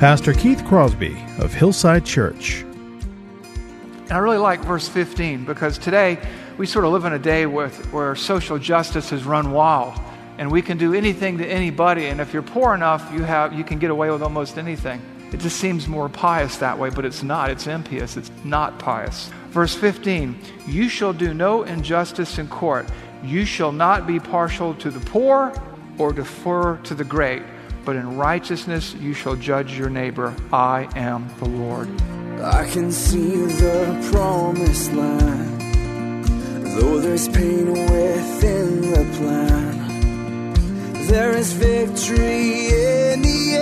Pastor Keith Crosby of Hillside Church. I really like verse 15 because today we sort of live in a day where social justice has run wild and we can do anything to anybody, and if you're poor enough, you can get away with almost anything. It just seems more pious that way, but it's not. It's impious. It's not pious. Verse 15, you shall do no injustice in court. You shall not be partial to the poor or defer to the great. But in righteousness you shall judge your neighbor. I am the Lord. I can see the promised land, though there's pain within the plan. There is victory in the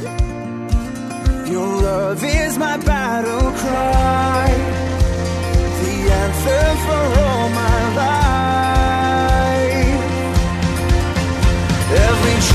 end. Your love is my battle cry, the answer for all my life. Every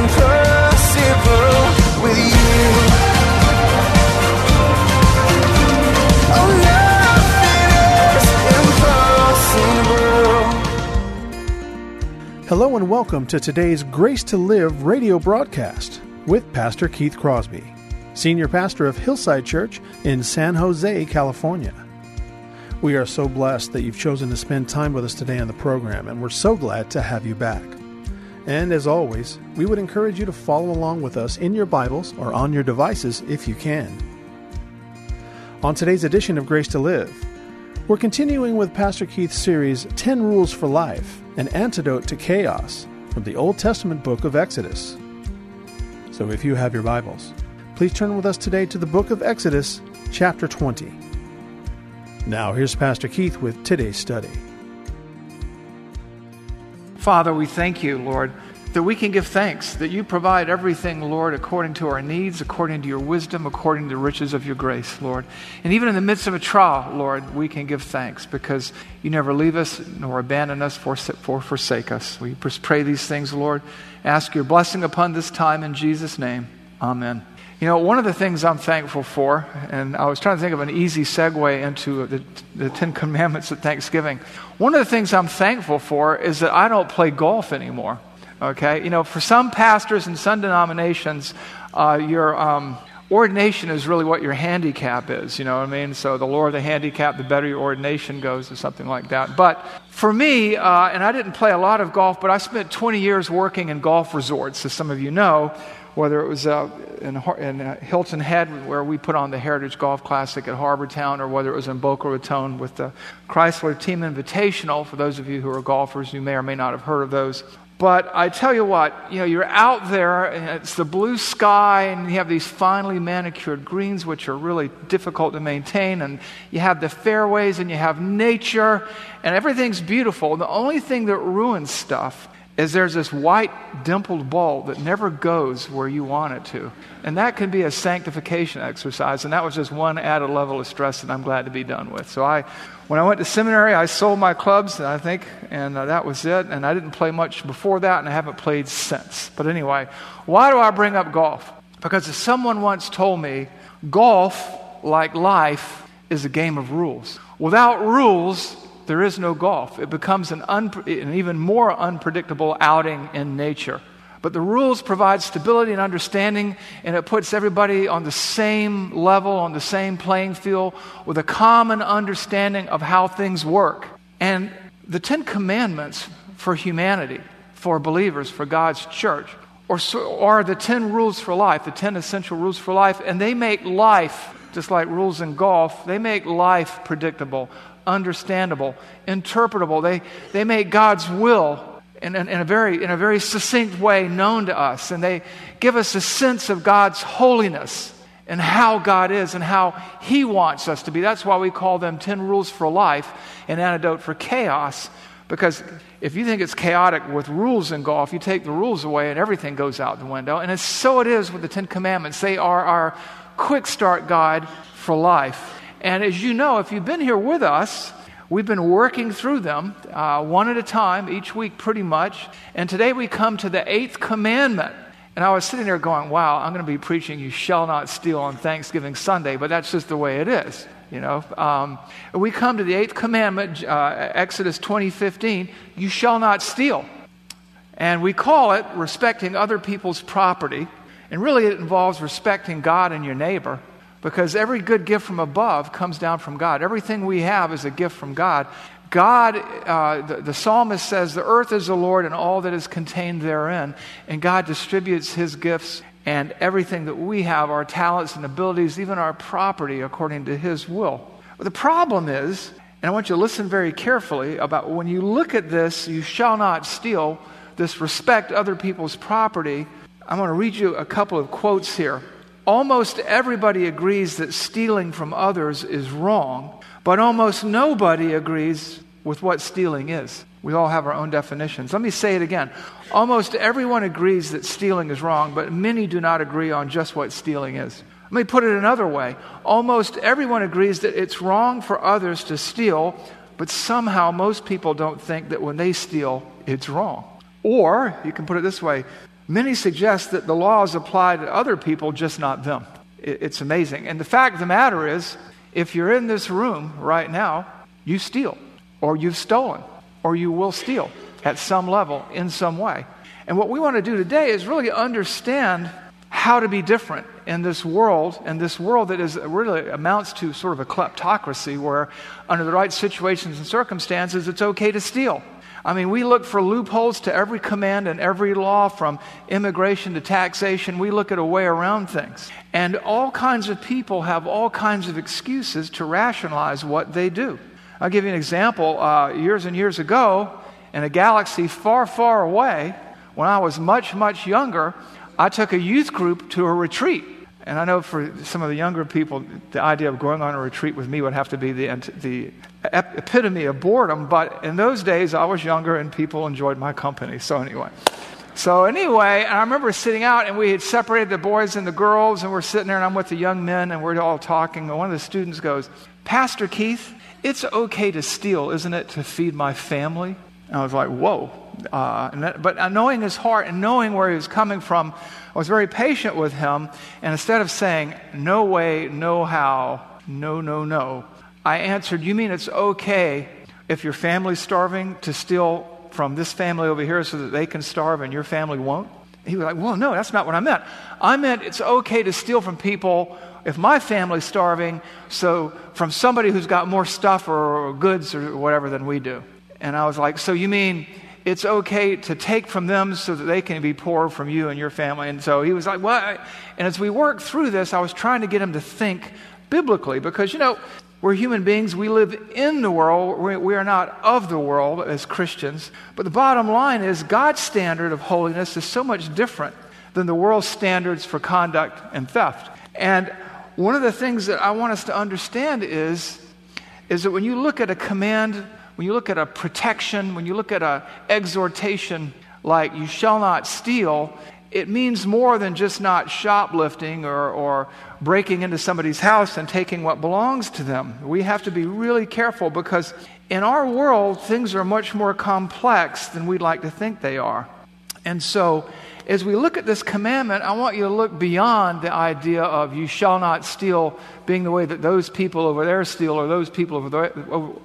impossible with you. Oh, nothing is impossible. Hello and welcome to today's Grace to Live radio broadcast with Pastor Keith Crosby, Senior Pastor of Hillside Church in San Jose, California. We are so blessed that you've chosen to spend time with us today on the program, and we're so glad to have you back. And as always, we would encourage you to follow along with us in your Bibles or on your devices if you can. On today's edition of Grace to Live, we're continuing with Pastor Keith's series, 10 Rules for Life, an Antidote to Chaos, from the Old Testament book of Exodus. So if you have your Bibles, please turn with us today to the book of Exodus, chapter 20. Now here's Pastor Keith with today's study. Father, we thank you, Lord, that we can give thanks, that you provide everything, Lord, according to our needs, according to your wisdom, according to the riches of your grace, Lord. And even in the midst of a trial, Lord, we can give thanks because you never leave us nor abandon us or forsake us. We pray these things, Lord. Ask your blessing upon this time in Jesus' name. Amen. You know, one of the things I'm thankful for, and I was trying to think of an easy segue into the Ten Commandments at Thanksgiving. One of the things I'm thankful for is that I don't play golf anymore. Okay, you know, for some pastors and some denominations, your ordination is really what your handicap is, you know what I mean? So the lower the handicap, the better your ordination goes or something like that. But for me, and I didn't play a lot of golf, but I spent 20 years working in golf resorts, as some of you know, whether it was in Hilton Head, where we put on the Heritage Golf Classic at Harbortown, or whether it was in Boca Raton with the Chrysler Team Invitational, for those of you who are golfers, you may or may not have heard of those. But I tell you what, you know, you're out there, and it's the blue sky, and you have these finely manicured greens, which are really difficult to maintain, and you have the fairways, and you have nature, and everything's beautiful. The only thing that ruins stuff is there's this white dimpled ball that never goes where you want it to. And that can be a sanctification exercise, and that was just one added level of stress that I'm glad to be done with. So when I went to seminary, I sold my clubs, and I think, and that was it, and I didn't play much before that, and I haven't played since. But anyway, why do I bring up golf? Because someone once told me, golf, like life, is a game of rules. Without rules, there is no golf. It becomes an even more unpredictable outing in nature. But the rules provide stability and understanding, and it puts everybody on the same level, on the same playing field, with a common understanding of how things work. And the Ten Commandments for humanity, for believers, for God's church, are the 10 rules for life, the 10 essential rules for life, and they make life, just like rules in golf, they make life predictable, understandable, interpretable. They make God's will in a very succinct way known to us. And they give us a sense of God's holiness and how God is and how He wants us to be. That's why we call them 10 Rules for Life, an antidote for chaos. Because if you think it's chaotic with rules in golf, you take the rules away and everything goes out the window. And so it is with the Ten Commandments. They are our quick start guide for life. And as you know, if you've been here with us, we've been working through them one at a time each week pretty much. And today we come to the eighth commandment. And I was sitting there going, wow, I'm going to be preaching "You shall not steal" on Thanksgiving Sunday, but that's just the way it is. You know, we come to the eighth commandment, Exodus 20:15, "You shall not steal." And we call it respecting other people's property. And really it involves respecting God and your neighbor, because every good gift from above comes down from God. Everything we have is a gift from God. God, the psalmist says, "The earth is the Lord and all that is contained therein." And God distributes His gifts and everything that we have, our talents and abilities, even our property, according to His will. But the problem is, and I want you to listen very carefully about when you look at this, "You shall not steal," this respect other people's property. I'm going to read you a couple of quotes here. "Almost everybody agrees that stealing from others is wrong, but almost nobody agrees with what stealing is." We all have our own definitions. Let me say it again. Almost everyone agrees that stealing is wrong, but many do not agree on just what stealing is. Let me put it another way. Almost everyone agrees that it's wrong for others to steal, but somehow most people don't think that when they steal, it's wrong. Or, you can put it this way, many suggest that the laws apply to other people, just not them. It's amazing. And the fact of the matter is, if you're in this room right now, you steal, or you've stolen, or you will steal at some level, in some way. And what we want to do today is really understand how to be different in this world that is really amounts to sort of a kleptocracy, where under the right situations and circumstances, it's okay to steal. I mean, we look for loopholes to every command and every law, from immigration to taxation. We look at a way around things. And all kinds of people have all kinds of excuses to rationalize what they do. I'll give you an example. Years and years ago, in a galaxy far, far away, when I was much, much younger, I took a youth group to a retreat. And I know for some of the younger people, the idea of going on a retreat with me would have to be the epitome of boredom. But in those days, I was younger and people enjoyed my company. So anyway, and I remember sitting out, and we had separated the boys and the girls, and we're sitting there, and I'm with the young men, and we're all talking. And one of the students goes, "Pastor Keith, it's okay to steal, isn't it, to feed my family?" And I was like, whoa. But knowing his heart and knowing where he was coming from, I was very patient with him. And instead of saying, "No way, no how, no, I answered, "You mean it's okay if your family's starving to steal from this family over here so that they can starve and your family won't?" He was like, "Well, no, that's not what I meant. I meant it's okay to steal from people if my family's starving, so from somebody who's got more stuff or goods or whatever than we do." And I was like, "So you mean it's okay to take from them so that they can be poor from you and your family?" And so he was like, "What?" And as we worked through this, I was trying to get him to think biblically, because, you know, we're human beings. We live in the world. We are not of the world as Christians. But the bottom line is, God's standard of holiness is so much different than the world's standards for conduct and theft. And one of the things that I want us to understand is that when you look at a command, when you look at a protection, when you look at an exhortation like "you shall not steal," it means more than just not shoplifting or breaking into somebody's house and taking what belongs to them. We have to be really careful, because in our world, things are much more complex than we'd like to think they are. And so as we look at this commandment, I want you to look beyond the idea of "you shall not steal" being the way that those people over there steal, or those people over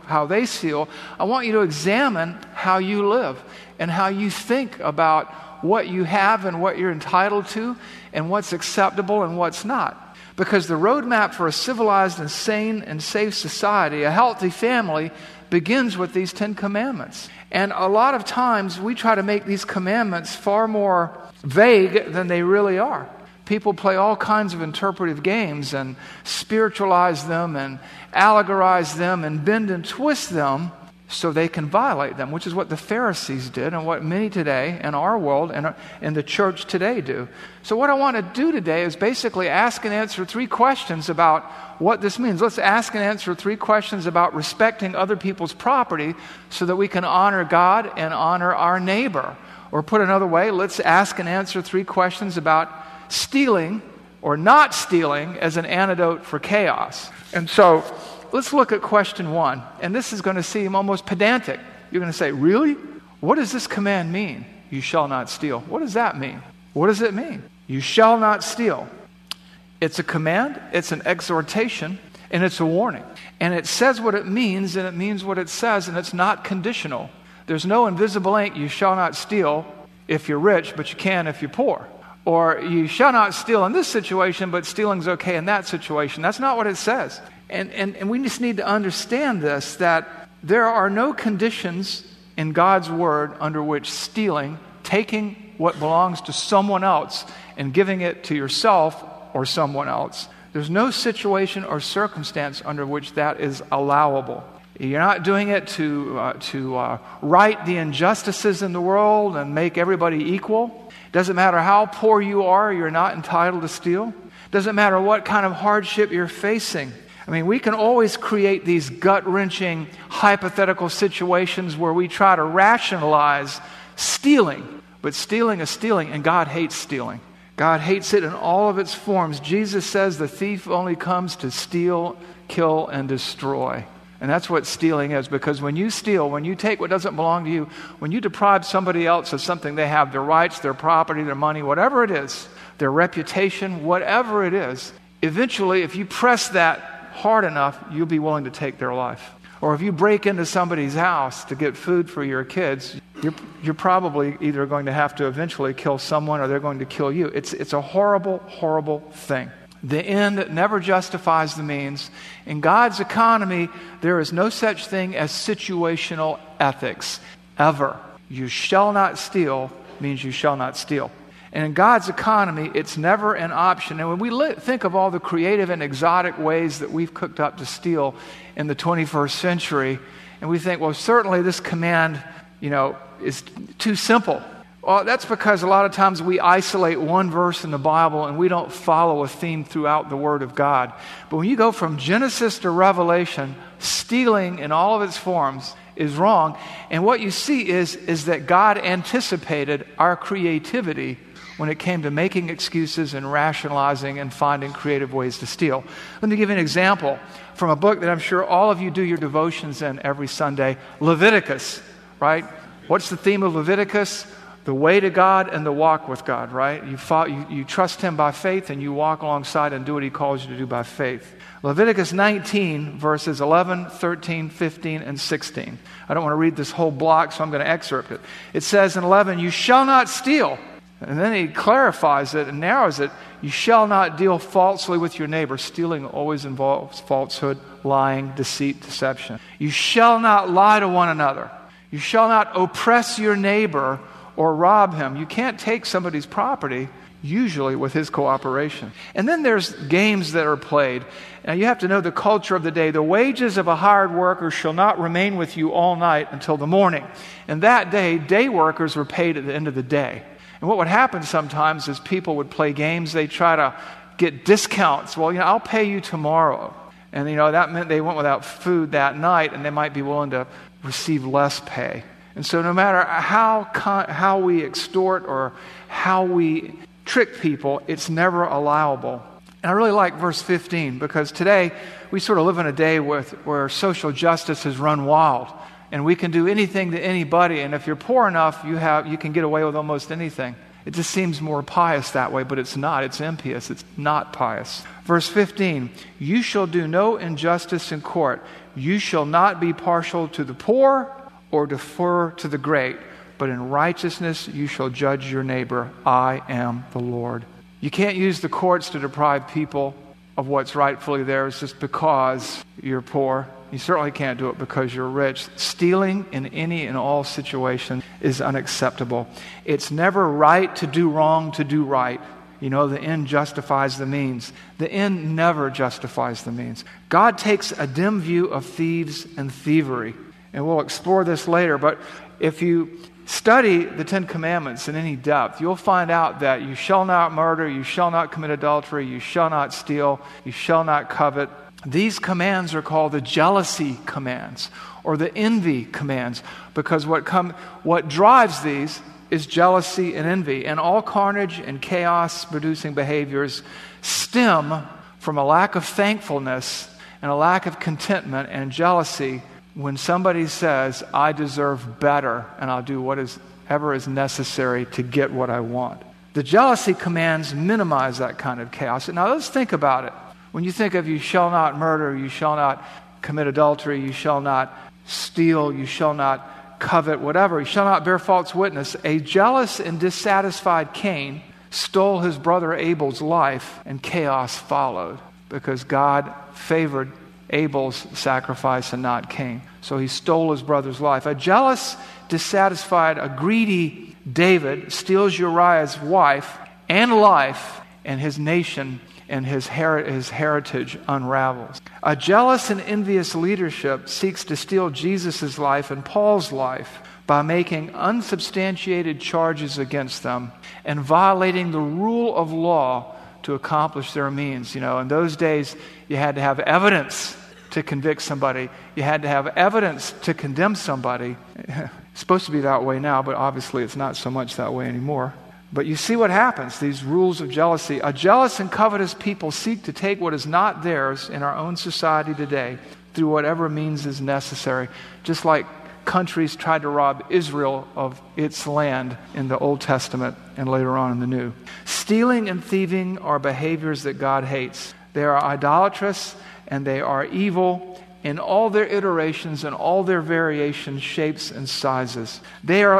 how they steal. I want you to examine how you live and how you think about what you have and what you're entitled to and what's acceptable and what's not. Because the roadmap for a civilized and sane and safe society, a healthy family, begins with these 10 commandments. And a lot of times we try to make these commandments far more vague than they really are. People play all kinds of interpretive games and spiritualize them and allegorize them and bend and twist them so they can violate them, which is what the Pharisees did and what many today in our world and in the church today do. So what I want to do today is basically ask and answer three questions about what this means. Let's ask and answer three questions about respecting other people's property so that we can honor God and honor our neighbor. Or put another way, let's ask and answer three questions about stealing or not stealing as an antidote for chaos. And so let's look at question one, and this is going to seem almost pedantic. You're going to say, really? What does this command mean? You shall not steal. What does that mean? What does it mean? You shall not steal. It's a command, it's an exhortation, and it's a warning. And it says what it means, and it means what it says, and it's not conditional. There's no invisible ink, you shall not steal if you're rich, but you can if you're poor. Or you shall not steal in this situation, but stealing's okay in that situation. That's not what it says. And we just need to understand this, that there are no conditions in God's word under which stealing, taking what belongs to someone else and giving it to yourself or someone else, there's no situation or circumstance under which that is allowable. You're not doing it to right the injustices in the world and make everybody equal. Doesn't matter how poor you are, you're not entitled to steal. Doesn't matter what kind of hardship you're facing. I mean, we can always create these gut-wrenching hypothetical situations where we try to rationalize stealing. But stealing is stealing, and God hates stealing. God hates it in all of its forms. Jesus says the thief only comes to steal, kill, and destroy. And that's what stealing is, because when you steal, when you take what doesn't belong to you, when you deprive somebody else of something they have, their rights, their property, their money, whatever it is, their reputation, whatever it is, eventually, if you press that hard enough, you'll be willing to take their life. Or if you break into somebody's house to get food for your kids, you're probably either going to have to eventually kill someone or they're going to kill you. It's a horrible, horrible thing. The end never justifies the means. In God's economy, there is no such thing as situational ethics, ever. You shall not steal means you shall not steal. And in God's economy, it's never an option. And when we think of all the creative and exotic ways that we've cooked up to steal in the 21st century, and we think, well, certainly this command, is too simple. Well, that's because a lot of times we isolate one verse in the Bible and we don't follow a theme throughout the Word of God. But when you go from Genesis to Revelation, stealing in all of its forms is wrong. And what you see is that God anticipated our creativity when it came to making excuses and rationalizing and finding creative ways to steal. Let me give you an example from a book that I'm sure all of you do your devotions in every Sunday, Leviticus, right? What's the theme of Leviticus? The way to God and the walk with God, right? You trust Him by faith and you walk alongside and do what He calls you to do by faith. Leviticus 19, verses 11, 13, 15, and 16. I don't want to read this whole block, so I'm going to excerpt it. It says in 11, "You shall not steal." And then he clarifies it and narrows it. You shall not deal falsely with your neighbor. Stealing always involves falsehood, lying, deceit, deception. You shall not lie to one another. You shall not oppress your neighbor or rob him. You can't take somebody's property, usually with his cooperation. And then there's games that are played. Now you have to know the culture of the day. The wages of a hired worker shall not remain with you all night until the morning. And that day, day workers were paid at the end of the day. And what would happen sometimes is people would play games. They try to get discounts. Well, I'll pay you tomorrow. And, that meant they went without food that night, and they might be willing to receive less pay. And so no matter how we extort or how we trick people, it's never allowable. And I really like verse 15, because today we sort of live in a day where social justice has run wild. And we can do anything to anybody. And if you're poor enough, you can get away with almost anything. It just seems more pious that way, but it's not. It's impious. It's not pious. Verse 15, you shall do no injustice in court. You shall not be partial to the poor or defer to the great, but in righteousness you shall judge your neighbor. I am the Lord. You can't use the courts to deprive people of what's rightfully theirs just because you're poor. You certainly can't do it because you're rich. Stealing in any and all situations is unacceptable. It's never right to do wrong to do right. The end justifies the means. The end never justifies the means. God takes a dim view of thieves and thievery. And we'll explore this later. But if you study the Ten Commandments in any depth, you'll find out that you shall not murder, you shall not commit adultery, you shall not steal, you shall not covet. These commands are called the jealousy commands or the envy commands, because what drives these is jealousy and envy. And all carnage and chaos-producing behaviors stem from a lack of thankfulness and a lack of contentment and jealousy when somebody says, I deserve better, and I'll do whatever is necessary to get what I want. The jealousy commands minimize that kind of chaos. Now let's think about it. When you think of you shall not murder, you shall not commit adultery, you shall not steal, you shall not covet, whatever, you shall not bear false witness. A jealous and dissatisfied Cain stole his brother Abel's life, and chaos followed because God favored Abel's sacrifice and not Cain. So he stole his brother's life. A jealous, dissatisfied, a greedy David steals Uriah's wife and life, and his nation and his heritage unravels. A jealous and envious leadership seeks to steal Jesus' life and Paul's life by making unsubstantiated charges against them and violating the rule of law to accomplish their means. You know, in those days, you had to have evidence to convict somebody. You had to have evidence to condemn somebody. It's supposed to be that way now, but obviously it's not so much that way anymore. But you see what happens, these rules of jealousy. A jealous and covetous people seek to take what is not theirs in our own society today through whatever means is necessary, just like countries tried to rob Israel of its land in the Old Testament and later on in the New. Stealing and thieving are behaviors that God hates. They are idolatrous and they are evil in all their iterations and all their variations, shapes, and sizes.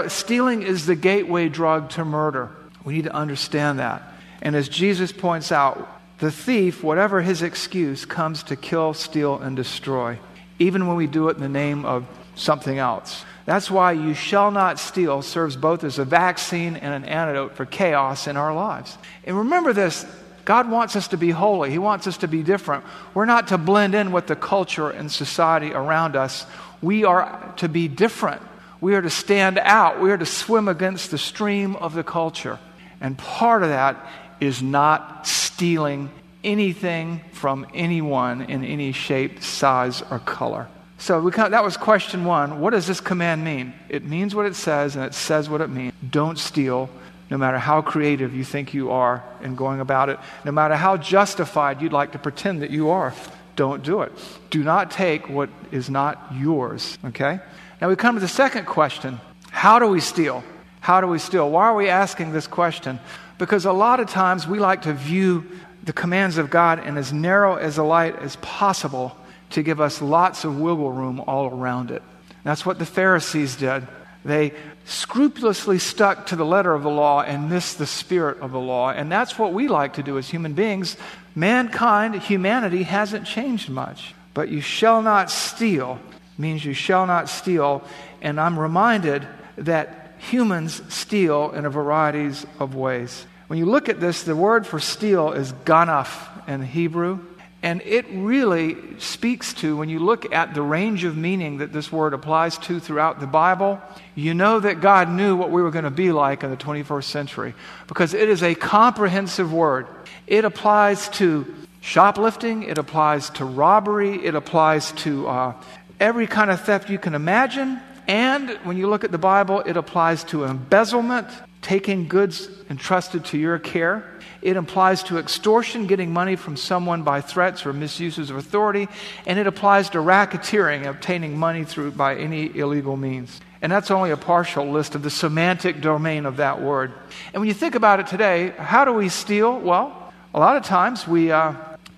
Stealing is the gateway drug to murder. We need to understand that. And as Jesus points out, the thief, whatever his excuse, comes to kill, steal, and destroy, even when we do it in the name of something else. That's why you shall not steal serves both as a vaccine and an antidote for chaos in our lives. And remember this, God wants us to be holy. He wants us to be different. We're not to blend in with the culture and society around us. We are to be different. We are to stand out. We are to swim against the stream of the culture. And part of that is not stealing anything from anyone in any shape, size, or color. So that was question one. What does this command mean? It means what it says, and it says what it means. Don't steal, no matter how creative you think you are in going about it, no matter how justified you'd like to pretend that you are. Don't do it. Do not take what is not yours, okay? Now we come to the second question. How do we steal? How do we steal? Why are we asking this question? Because a lot of times we like to view the commands of God in as narrow as a light as possible to give us lots of wiggle room all around it. That's what the Pharisees did. They scrupulously stuck to the letter of the law and missed the spirit of the law. And that's what we like to do as human beings. Humanity hasn't changed much. But you shall not steal means you shall not steal. And I'm reminded that humans steal in a variety of ways. When you look at this, the word for steal is ganaf in Hebrew. And it really speaks to, when you look at the range of meaning that this word applies to throughout the Bible, you know that God knew what we were going to be like in the 21st century, because it is a comprehensive word. It applies to shoplifting. It applies to robbery. It applies to every kind of theft you can imagine. And when you look at the Bible, it applies to embezzlement, taking goods entrusted to your care. It applies to extortion, getting money from someone by threats or misuses of authority. And it applies to racketeering, obtaining money by any illegal means. And that's only a partial list of the semantic domain of that word. And when you think about it today, how do we steal? Well, a lot of times we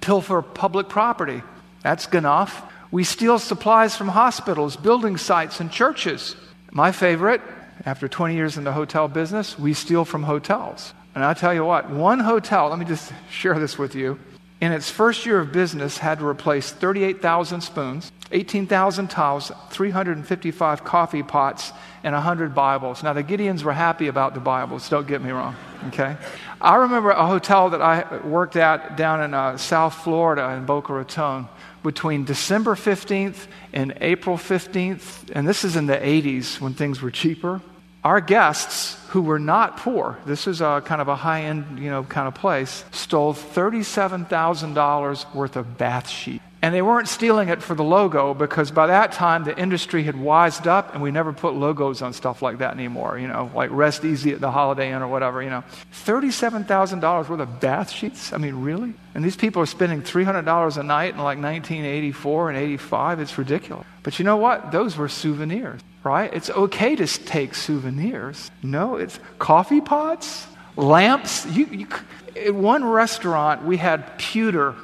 pilfer public property. That's ganaf. We steal supplies from hospitals, building sites, and churches. My favorite, after 20 years in the hotel business, we steal from hotels. And I'll tell you what, one hotel, let me just share this with you, in its first year of business, had to replace 38,000 spoons, 18,000 towels, 355 coffee pots, and 100 Bibles. Now, the Gideons were happy about the Bibles, don't get me wrong, okay? I remember a hotel that I worked at down in South Florida in Boca Raton between December 15th and April 15th, and this is in the 80s when things were cheaper. Our guests, who were not poor, this is a kind of a high-end, kind of place, stole $37,000 worth of bath sheets. And they weren't stealing it for the logo, because by that time the industry had wised up, and we never put logos on stuff like that anymore, like rest easy at the Holiday Inn or whatever, $37,000 worth of bath sheets? I mean, really? And these people are spending $300 a night in like 1984 and 85. It's ridiculous. But you know what? Those were souvenirs, right? It's okay to take souvenirs. No, it's coffee pots, lamps. At one restaurant, we had pewter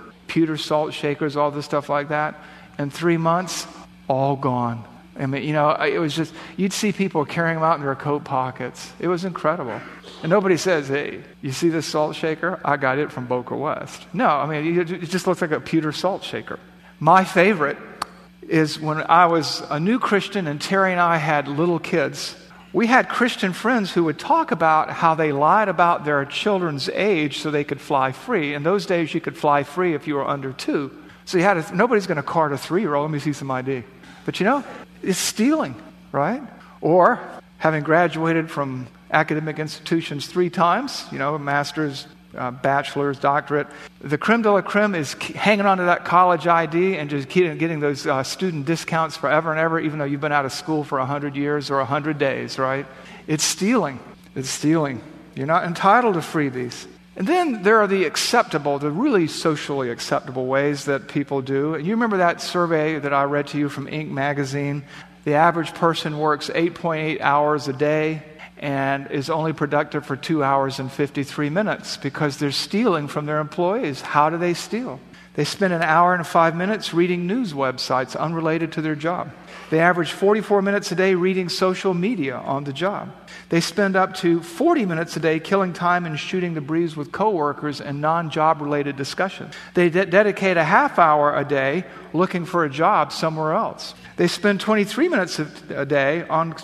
salt shakers, all this stuff like that. In 3 months, all gone. I mean, it was just, you'd see people carrying them out in their coat pockets. It was incredible. And nobody says, hey, you see this salt shaker? I got it from Boca West. No, I mean, it just looks like a pewter salt shaker. My favorite is when I was a new Christian and Terry and I had little kids. We had Christian friends who would talk about how they lied about their children's age so they could fly free. In those days, you could fly free if you were under 2. So you had nobody's going to card a 3-year-old. Let me see some ID. But it's stealing, right? Or having graduated from academic institutions 3 times, master's, bachelor's, doctorate. The creme de la creme is hanging on to that college ID and just getting those student discounts forever and ever, even though you've been out of school for 100 years or 100 days, right? It's stealing. It's stealing. You're not entitled to freebies. And then there are the really socially acceptable ways that people do. You remember that survey that I read to you from Inc. magazine? The average person works 8.8 hours a day and is only productive for 2 hours and 53 minutes because they're stealing from their employees. How do they steal? They spend an hour and 5 minutes reading news websites unrelated to their job. They average 44 minutes a day reading social media on the job. They spend up to 40 minutes a day killing time and shooting the breeze with coworkers and non-job related discussions. They dedicate a half hour a day looking for a job somewhere else. They spend 23 minutes a day on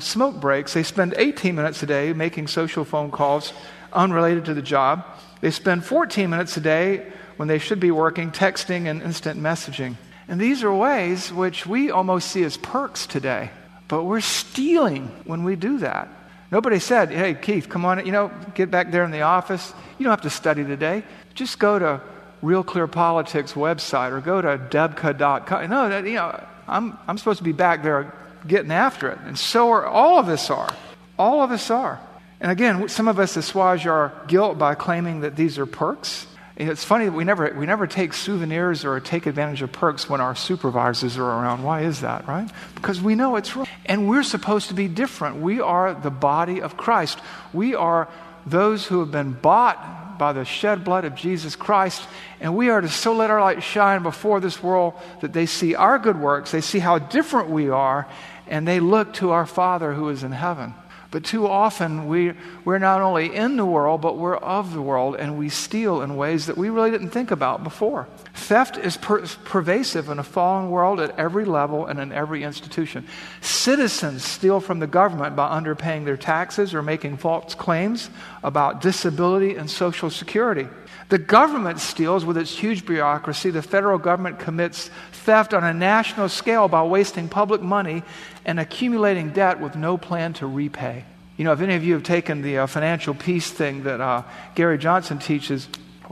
smoke breaks. They spend 18 minutes a day making social phone calls unrelated to the job. They spend 14 minutes a day when they should be working, texting and instant messaging. And these are ways which we almost see as perks today, but we're stealing when we do that. Nobody said, hey, Keith, come on, get back there in the office. You don't have to study today. Just go to Real Clear Politics website or go to Debka.com. No, I'm supposed to be back there getting after it. And so are all of us are. All of us are. And again, some of us assuage our guilt by claiming that these are perks. And it's funny that we never take souvenirs or take advantage of perks when our supervisors are around. Why is that, right? Because we know it's wrong. And we're supposed to be different. We are the body of Christ. We are those who have been bought by the shed blood of Jesus Christ, and we are to so let our light shine before this world that they see our good works, they see how different we are, and they look to our Father who is in heaven. But too often, we're not only in the world, but we're of the world, and we steal in ways that we really didn't think about before. Theft is pervasive in a fallen world at every level and in every institution. Citizens steal from the government by underpaying their taxes or making false claims about disability and Social Security. The government steals with its huge bureaucracy. The federal government commits theft on a national scale by wasting public money and accumulating debt with no plan to repay. If any of you have taken the financial peace thing that Gary Johnson teaches,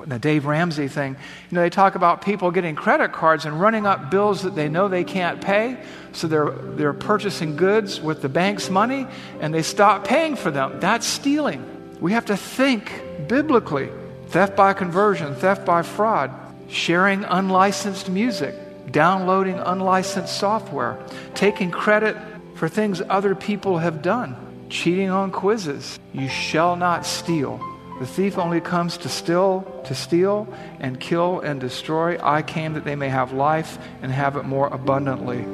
the Dave Ramsey thing, they talk about people getting credit cards and running up bills that they know they can't pay, so they're purchasing goods with the bank's money, and they stop paying for them. That's stealing. We have to think biblically. Theft by conversion, theft by fraud, sharing unlicensed music, downloading unlicensed software, taking credit for things other people have done, cheating on quizzes. You shall not steal. The thief only comes to steal and kill and destroy. I came that they may have life and have it more abundantly.